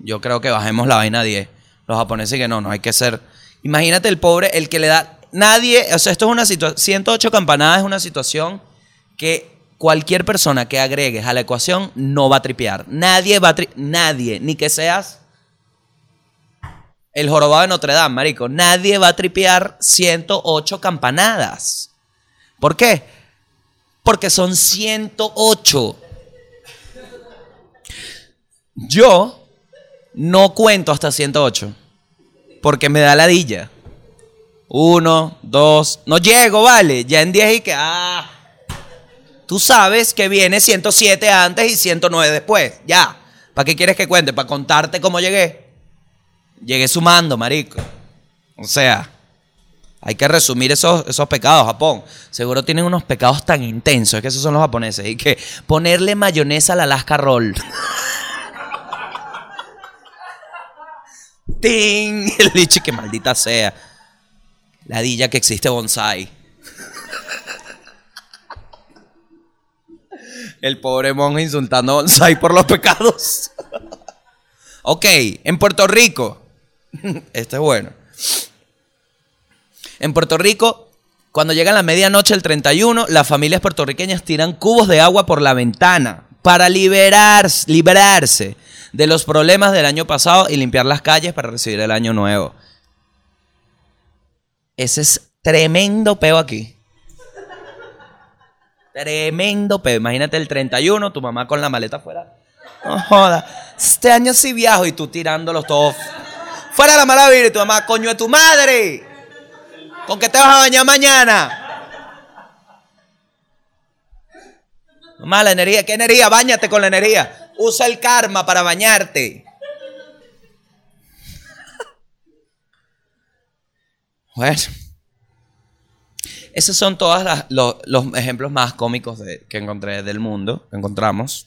Yo creo que bajemos la vaina a 10. Los japoneses que no hay que ser. Imagínate el pobre, el que le da... Nadie, o sea, esto es una situación, 108 campanadas es una situación que cualquier persona que agregues a la ecuación no va a tripear. Nadie va a nadie, ni que seas el jorobado de Notre Dame, marico. Nadie va a tripear 108 campanadas. ¿Por qué? Porque son 108. Yo no cuento hasta 108 porque me da ladilla. 1, 2, no llego, vale. Ya en 10 y que, ah, tú sabes que viene 107 antes y 109 después. Ya, ¿para qué quieres que cuente? ¿Para contarte cómo llegué? Llegué sumando, marico. O sea, hay que resumir esos pecados, Japón. Seguro tienen unos pecados tan intensos. Es que esos son los japoneses. Y que ponerle mayonesa al Alaska Roll. ¡Ting! El bicho, que maldita sea. La dilla que existe bonsai. El pobre monje insultando a bonsai por los pecados. Ok, en Puerto Rico. Este es bueno. En Puerto Rico, cuando llega la medianoche el 31, las familias puertorriqueñas tiran cubos de agua por la ventana para liberarse de los problemas del año pasado y limpiar las calles para recibir el año nuevo. Ese es tremendo peo aquí. Tremendo peo. Imagínate el 31, tu mamá con la maleta afuera. No joda. Este año sí viajo y tú tirándolos todos. Fuera la mala vida y tu mamá, coño de tu madre. ¿Con qué te vas a bañar mañana? Mamá, la energía. ¿Qué energía? Báñate con la energía. Usa el karma para bañarte. Bueno, esos son todos los ejemplos más cómicos que encontré del mundo, que encontramos.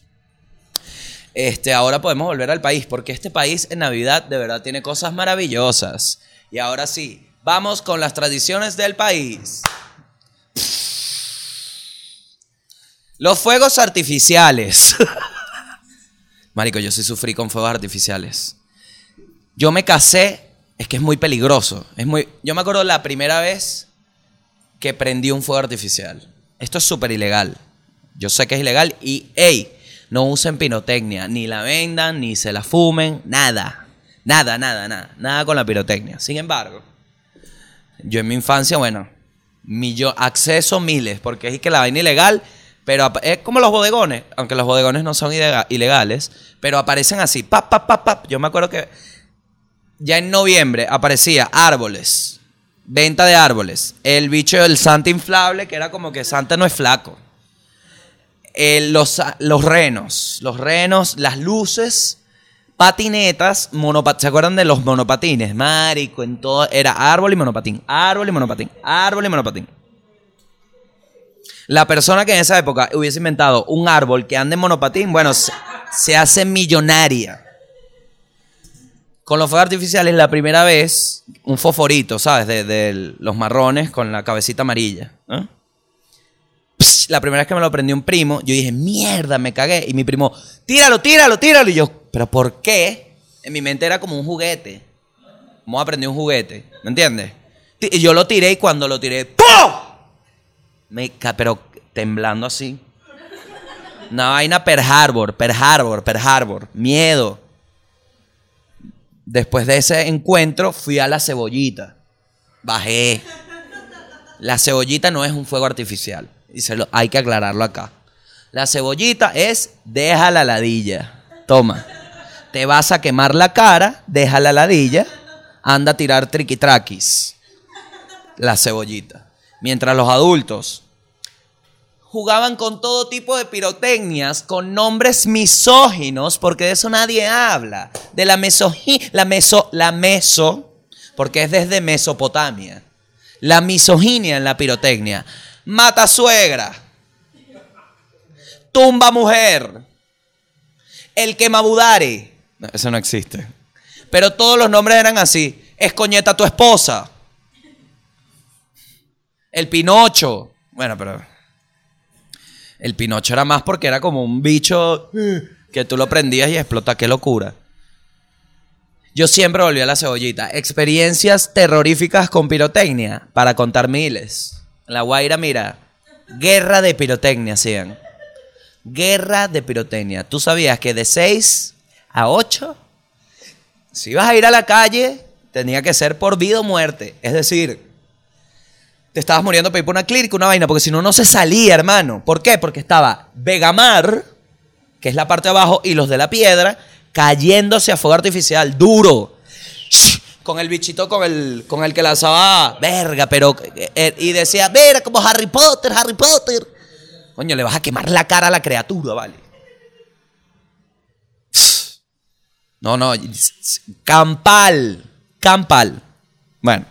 Ahora podemos volver al país, porque este país en Navidad de verdad tiene cosas maravillosas. Y ahora sí, vamos con las tradiciones del país. Los fuegos artificiales. Marico, yo sí sufrí con fuegos artificiales. Yo me casé. Es que es muy peligroso. Yo me acuerdo la primera vez que prendí un fuego artificial. Esto es súper ilegal. Yo sé que es ilegal y, hey, no usen pirotecnia. Ni la vendan, ni se la fumen, nada. Nada. Nada con la pirotecnia. Sin embargo, yo en mi infancia, bueno, acceso miles, porque es que la vaina ilegal, pero es como los bodegones, aunque los bodegones no son ilegales, pero aparecen así, pap. Yo me acuerdo que... Ya en noviembre aparecía árboles, venta de árboles, el bicho del Santa inflable, que era como que Santa no es flaco, los renos, las luces, patinetas, ¿se acuerdan de los monopatines? Marico, en todo, era árbol y monopatín. La persona que en esa época hubiese inventado un árbol que ande en monopatín, bueno, se hace millonaria. Con los fuegos artificiales, la primera vez, un fosforito, ¿sabes? De los marrones con la cabecita amarilla. ¿Eh? Psh, la primera vez que me lo prendió un primo, yo dije, mierda, me cagué. Y mi primo, tíralo. Y yo, ¿pero por qué? En mi mente era como un juguete. Vamos a prender un juguete, ¿me entiendes? Y yo lo tiré y cuando lo tiré, ¡pum! Pero temblando así. Una vaina Pearl Harbor. Miedo. Después de ese encuentro, fui a la cebollita. Bajé. La cebollita no es un fuego artificial. Y hay que aclararlo acá. La cebollita es, deja la ladilla. Toma. Te vas a quemar la cara, deja la ladilla, anda a tirar triquitraquis. La cebollita. Mientras los adultos jugaban con todo tipo de pirotecnias, con nombres misóginos, porque de eso nadie habla. De la meso, porque es desde Mesopotamia. La misoginia en la pirotecnia. Mata suegra. Tumba mujer. El quemabudare. No, eso no existe. Pero todos los nombres eran así. Escoñeta tu esposa. El Pinocho. Bueno, pero... el Pinocho era más porque era como un bicho que tú lo prendías y explota. ¡Qué locura! Yo siempre volví a la cebollita. Experiencias terroríficas con pirotecnia, para contar miles. La Guaira, mira, guerra de pirotecnia hacían. Guerra de pirotecnia. ¿Tú sabías que de 6 a 8, si ibas a ir a la calle, tenía que ser por vida o muerte? Es decir... te estabas muriendo para ir por una clínica, una vaina, porque si no, no se salía, hermano. ¿Por qué? Porque estaba Vegamar, que es la parte de abajo, y los de la piedra, cayéndose a fuego artificial, duro. Con el bichito, con el que lanzaba, verga, pero... y decía, verga, como Harry Potter, Harry Potter. Coño, le vas a quemar la cara a la criatura, vale. No, campal. Bueno.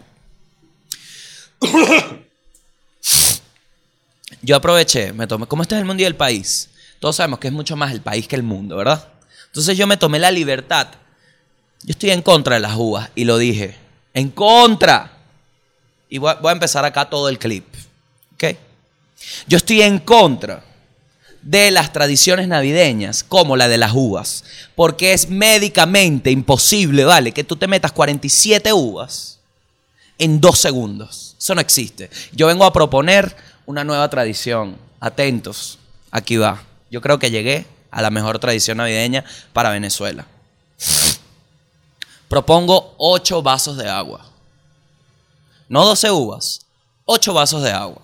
Yo aproveché, me tomé, como este es el mundo y el país, todos sabemos que es mucho más el país que el mundo, ¿verdad? Entonces yo me tomé la libertad. Yo estoy en contra de las uvas y lo dije, en contra. Y voy a empezar acá todo el clip, ¿ok? Yo estoy en contra de las tradiciones navideñas, como la de las uvas, porque es médicamente imposible, ¿vale? Que tú te metas 47 uvas en 2 segundos. Eso no existe. Yo vengo a proponer una nueva tradición. Atentos. Aquí va. Yo creo que llegué a la mejor tradición navideña para Venezuela. Propongo 8 vasos de agua. No 12 uvas. 8 vasos de agua.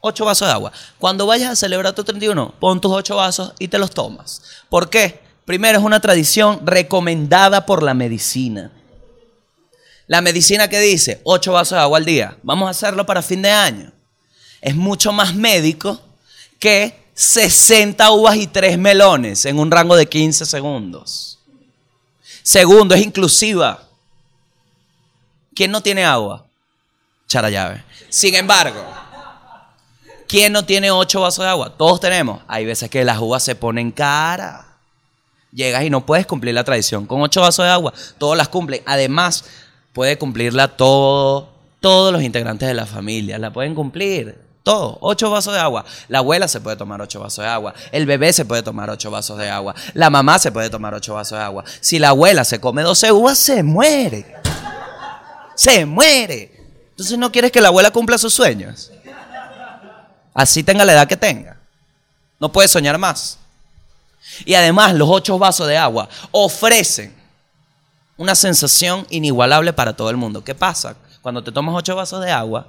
8 vasos de agua. Cuando vayas a celebrar tu 31, pon tus 8 vasos y te los tomas. ¿Por qué? Primero, es una tradición recomendada por la medicina. La medicina que dice 8 vasos de agua al día, vamos a hacerlo para fin de año. Es mucho más médico que 60 uvas y 3 melones en un rango de 15 segundos. Segundo, es inclusiva. ¿Quién no tiene agua? Charallave. Sin embargo, ¿quién no tiene 8 vasos de agua? Todos tenemos. Hay veces que las uvas se ponen caras. Llegas y no puedes cumplir la tradición. Con 8 vasos de agua, todos las cumplen. Además... puede cumplirla todos los integrantes de la familia. La pueden cumplir. Todos. 8 vasos de agua. La abuela se puede tomar 8 vasos de agua. El bebé se puede tomar 8 vasos de agua. La mamá se puede tomar 8 vasos de agua. Si la abuela se come 12 uvas, se muere. ¡Se muere! Entonces, ¿no quieres que la abuela cumpla sus sueños? Así tenga la edad que tenga. No puede soñar más. Y además, los 8 vasos de agua ofrecen una sensación inigualable para todo el mundo. ¿Qué pasa? Cuando te tomas 8 vasos de agua,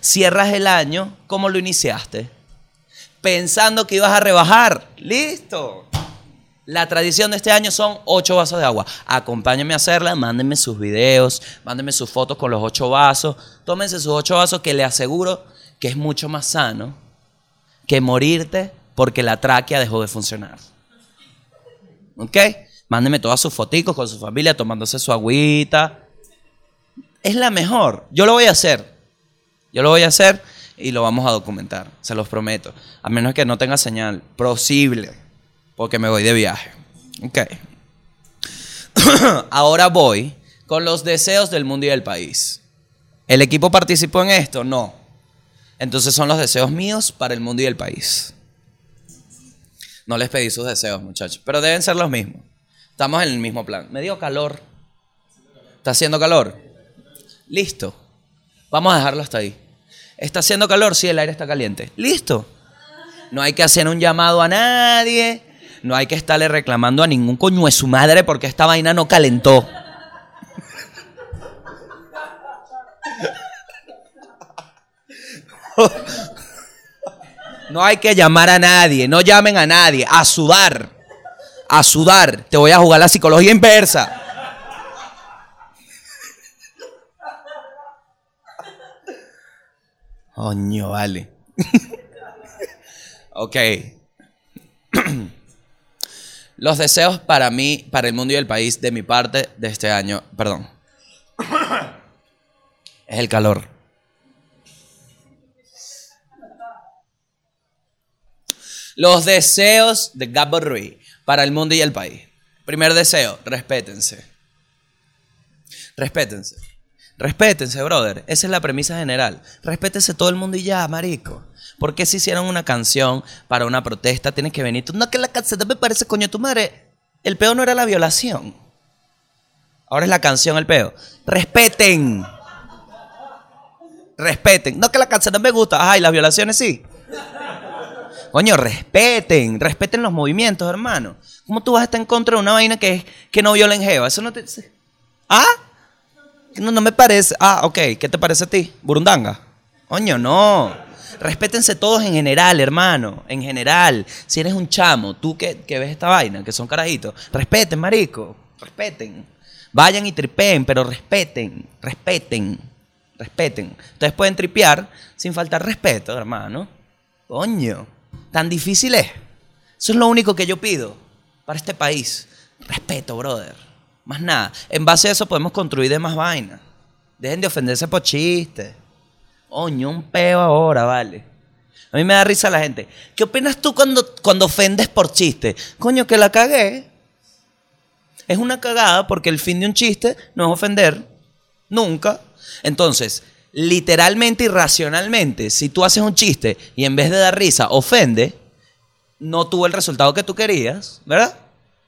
cierras el año como lo iniciaste, pensando que ibas a rebajar. ¡Listo! La tradición de este año son 8 vasos de agua. Acompáñenme a hacerla, mándenme sus videos, mándenme sus fotos con los 8 vasos. Tómense sus 8 vasos, que le aseguro que es mucho más sano que morirte porque la tráquea dejó de funcionar. ¿Ok? Mándenme todas sus foticos con su familia tomándose su agüita. Es la mejor. Yo lo voy a hacer. Yo lo voy a hacer y lo vamos a documentar. Se los prometo. A menos que no tenga señal. Posible. Porque me voy de viaje. Ok. Ahora voy con los deseos del mundo y del país. ¿El equipo participó en esto? No. Entonces son los deseos míos para el mundo y el país. No les pedí sus deseos, muchachos. Pero deben ser los mismos. Estamos en el mismo plan. Me dio calor. ¿Está haciendo calor? Listo. Vamos a dejarlo hasta ahí. ¿Está haciendo calor? Sí, el aire está caliente. Listo. No hay que hacer un llamado a nadie. No hay que estarle reclamando a ningún coño de su madre porque esta vaina no calentó. No hay que llamar a nadie, no llamen a nadie, a sudar, a sudar. Te voy a jugar la psicología inversa. Coño, vale. Ok. Los deseos para mí, para el mundo y el país, de mi parte de este año, perdón, es el calor. Los deseos de Gabo Ruiz para el mundo y el país. Primer deseo, respétense. Respétense. Respétense, brother. Esa es la premisa general. Respétense todo el mundo y ya, marico. ¿Por qué si hicieron una canción para una protesta tienes que venir tú? No, que la canción me parece, coño, tu madre. El peo no era la violación. Ahora es la canción el peo. Respeten. Respeten. No, que la canción no me gusta. Ay, las violaciones sí. Coño, respeten. Respeten los movimientos, hermano. ¿Cómo tú vas a estar en contra de una vaina que es que no violen jeva? Eso no te... ¿Ah? No, no me parece. Ah, ok. ¿Qué te parece a ti? Burundanga. Coño, no. Respétense todos en general, hermano. En general. Si eres un chamo, tú que ves esta vaina, que son carajitos. Respeten, marico. Respeten. Vayan y tripeen, pero respeten. Respeten. Respeten. Ustedes pueden tripear sin faltar respeto, hermano. Coño. Tan difícil es. Eso es lo único que yo pido para este país. Respeto, brother. Más nada. En base a eso podemos construir de más vainas. Dejen de ofenderse por chistes. Oño, un peo ahora, vale. A mí me da risa la gente. ¿Qué opinas tú cuando ofendes por chistes? Coño, que la cagué. Es una cagada porque el fin de un chiste no es ofender. Nunca. Entonces, literalmente y racionalmente, si tú haces un chiste y en vez de dar risa ofende, no tuvo el resultado que tú querías, ¿verdad?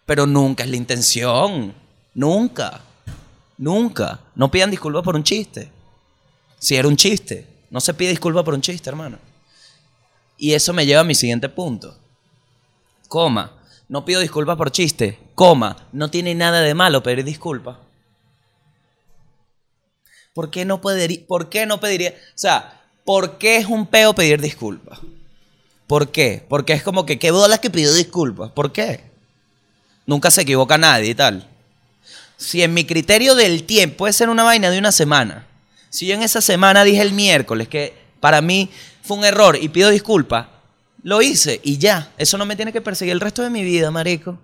Pero nunca es la intención. Nunca, nunca. No pidan disculpas por un chiste. Si era un chiste, no se pide disculpas por un chiste, hermano. Y eso me lleva a mi siguiente punto. No pido disculpas por chiste. No tiene nada de malo pedir disculpas. ¿Por qué no pediría? O sea, ¿por qué es un peo pedir disculpas? ¿Por qué? Porque es como que, ¿qué bolas que pidió disculpas? ¿Por qué? Nunca se equivoca nadie y tal. Si en mi criterio del tiempo, puede ser una vaina de una semana. Si yo en esa semana dije el miércoles que para mí fue un error y pido disculpas, lo hice y ya. Eso no me tiene que perseguir el resto de mi vida, marico.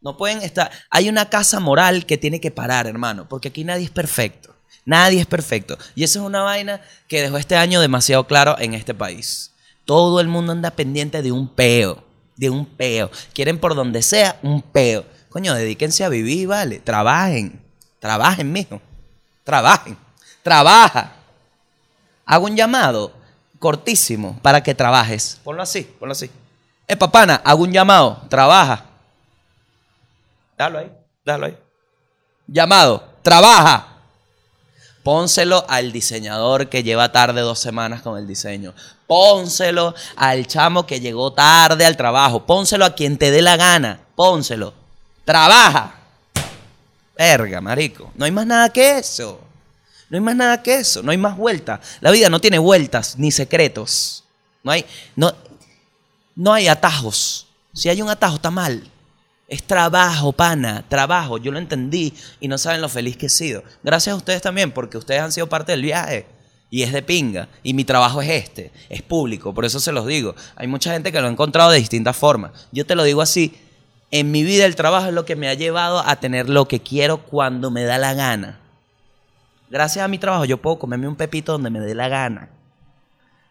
No pueden estar... Hay una casa moral que tiene que parar, hermano, porque aquí nadie es perfecto. Nadie es perfecto. Y eso es una vaina que dejó este año demasiado claro en este país. Todo el mundo anda pendiente de un peo. De un peo. Quieren por donde sea un peo. Coño, dedíquense a vivir, vale. Trabajen. Trabajen, mijo. Trabajen. Trabaja. Hago un llamado cortísimo para que trabajes. Ponlo así, ponlo así. Papana, hago un llamado. Trabaja. Dalo ahí, dalo ahí. Llamado. Trabaja. Pónselo al diseñador que lleva tarde 2 semanas con el diseño. Pónselo al chamo que llegó tarde al trabajo. Pónselo a quien te dé la gana. Pónselo. Trabaja. Verga, marico. No hay más nada que eso. No hay más nada que eso. No hay más vueltas. La vida no tiene vueltas ni secretos. No hay atajos. Si hay un atajo, está mal. Es trabajo, pana. Trabajo. Yo lo entendí y no saben lo feliz que he sido. Gracias a ustedes también, porque ustedes han sido parte del viaje. Y es de pinga. Y mi trabajo es este. Es público. Por eso se los digo. Hay mucha gente que lo ha encontrado de distintas formas. Yo te lo digo así. En mi vida el trabajo es lo que me ha llevado a tener lo que quiero cuando me da la gana. Gracias a mi trabajo yo puedo comerme un pepito donde me dé la gana.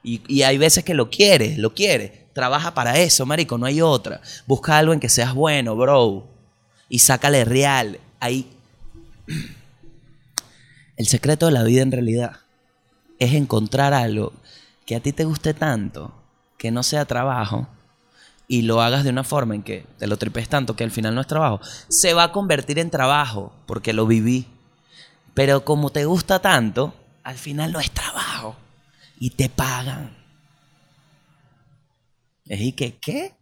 Y hay veces que lo quieres. Trabaja para eso, marico, no hay otra. Busca algo en que seas bueno, bro. Y sácale real. Ahí. El secreto de la vida en realidad es encontrar algo que a ti te guste tanto, que no sea trabajo, y lo hagas de una forma en que te lo tripes tanto que al final no es trabajo. Se va a convertir en trabajo porque lo viví. Pero como te gusta tanto, al final no es trabajo. Y te pagan. ¿Y qué? ¿Qué?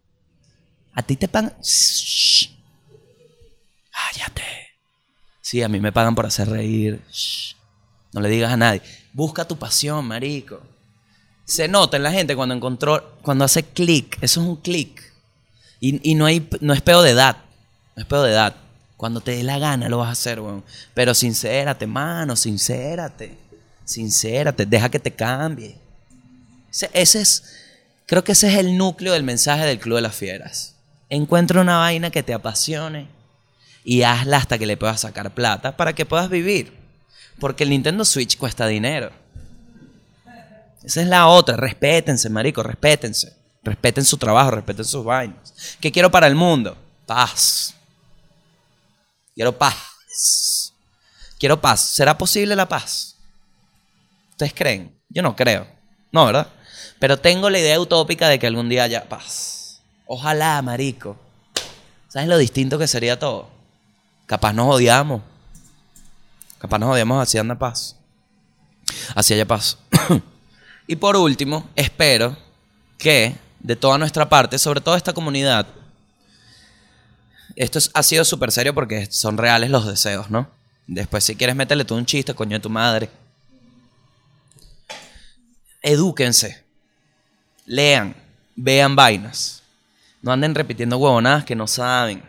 ¿A ti te pagan? Shh. Cállate. Sí, a mí me pagan por hacer reír. Shh. No le digas a nadie. Busca tu pasión, marico. Se nota en la gente cuando encontró, cuando hace clic. Eso es un clic. Y no es pedo de edad. No es pedo de edad. Cuando te dé la gana lo vas a hacer, weón. Pero sincérate, mano, sincérate. Sincérate, deja que te cambie. Creo que ese es el núcleo del mensaje del Club de las Fieras. Encuentra una vaina que te apasione y hazla hasta que le puedas sacar plata para que puedas vivir. Porque el Nintendo Switch cuesta dinero. Esa es la otra. Respétense, marico, respétense. Respeten su trabajo, respeten sus vainas. ¿Qué quiero para el mundo? Paz. Quiero paz. Quiero paz. ¿Será posible la paz? ¿Ustedes creen? Yo no creo. No, ¿verdad? Pero tengo la idea utópica de que algún día haya paz. Ojalá, marico. ¿Sabes lo distinto que sería todo? Capaz nos odiamos. Capaz nos odiamos, así anda paz. Así haya paz. Y por último, espero que de toda nuestra parte, sobre todo esta comunidad, ha sido súper serio porque son reales los deseos, ¿no? Después, si quieres, métele tú un chiste, coño de tu madre. Edúquense. Lean. Vean vainas. No anden repitiendo huevonadas que no saben.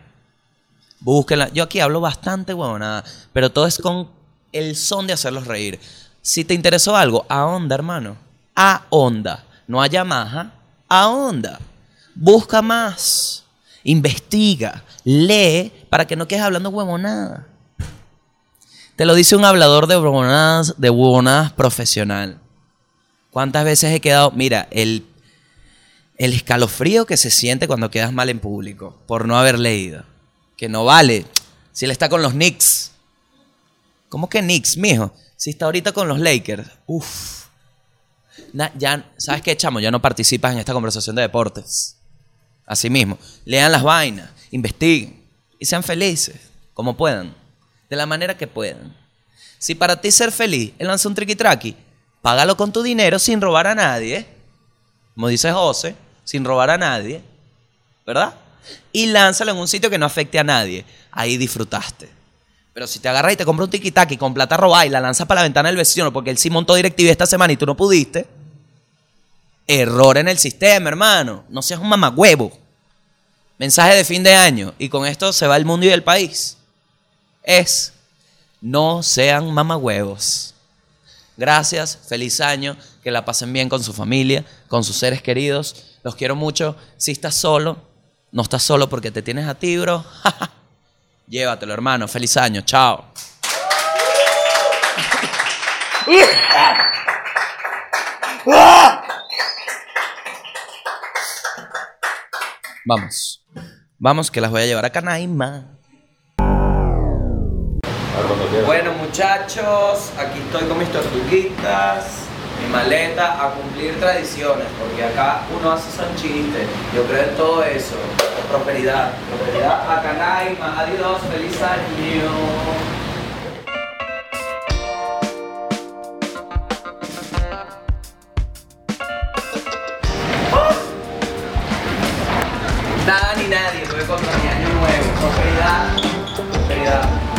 Búsquenla. Yo aquí hablo bastante huevonada, pero todo es con el son de hacerlos reír. Si te interesó algo, ahonda, hermano. Ahonda. No haya maja. Ahonda. Busca más. Investiga. Lee para que no quedes hablando huevonada. Te lo dice un hablador de huevonadas, profesional. ¿Cuántas veces he quedado? Mira, el escalofrío que se siente cuando quedas mal en público por no haber leído. Que no vale. Si él está con los Knicks. ¿Cómo que Knicks, mijo? Si está ahorita con los Lakers. Uff. Ya, ¿sabes qué, chamo? Ya no participas en esta conversación de deportes. Así mismo. Lean las vainas. Investiguen. Y sean felices. Como puedan. De la manera que puedan. Si para ti ser feliz, él lanza un triqui-traqui. Págalo con tu dinero sin robar a nadie. Como dice José, sin robar a nadie. ¿Verdad? Y lánzalo en un sitio que no afecte a nadie. Ahí disfrutaste. Pero si te agarras y te compras un tiquitaqui con plata robada y la lanzas para la ventana del vecino porque él sí montó DirecTV esta semana y tú no pudiste. Error en el sistema, hermano. No seas un mamagüevo. Mensaje de fin de año. Y con esto se va el mundo y el país. Es, no sean mamagüevos. Gracias, feliz año, que la pasen bien con su familia, con sus seres queridos. Los quiero mucho. Si estás solo, no estás solo porque te tienes a ti, bro. Llévatelo, hermano. Feliz año. Chao. Vamos. Vamos, que las voy a llevar a Canaima. Bueno, muchachos, aquí estoy con mis tortuguitas, mi maleta, a cumplir tradiciones, porque acá uno hace son chistes. Yo creo en todo eso. Prosperidad, prosperidad a Canaima. Adiós, feliz año. Nada ni nadie puede contra mi año nuevo. Prosperidad, prosperidad.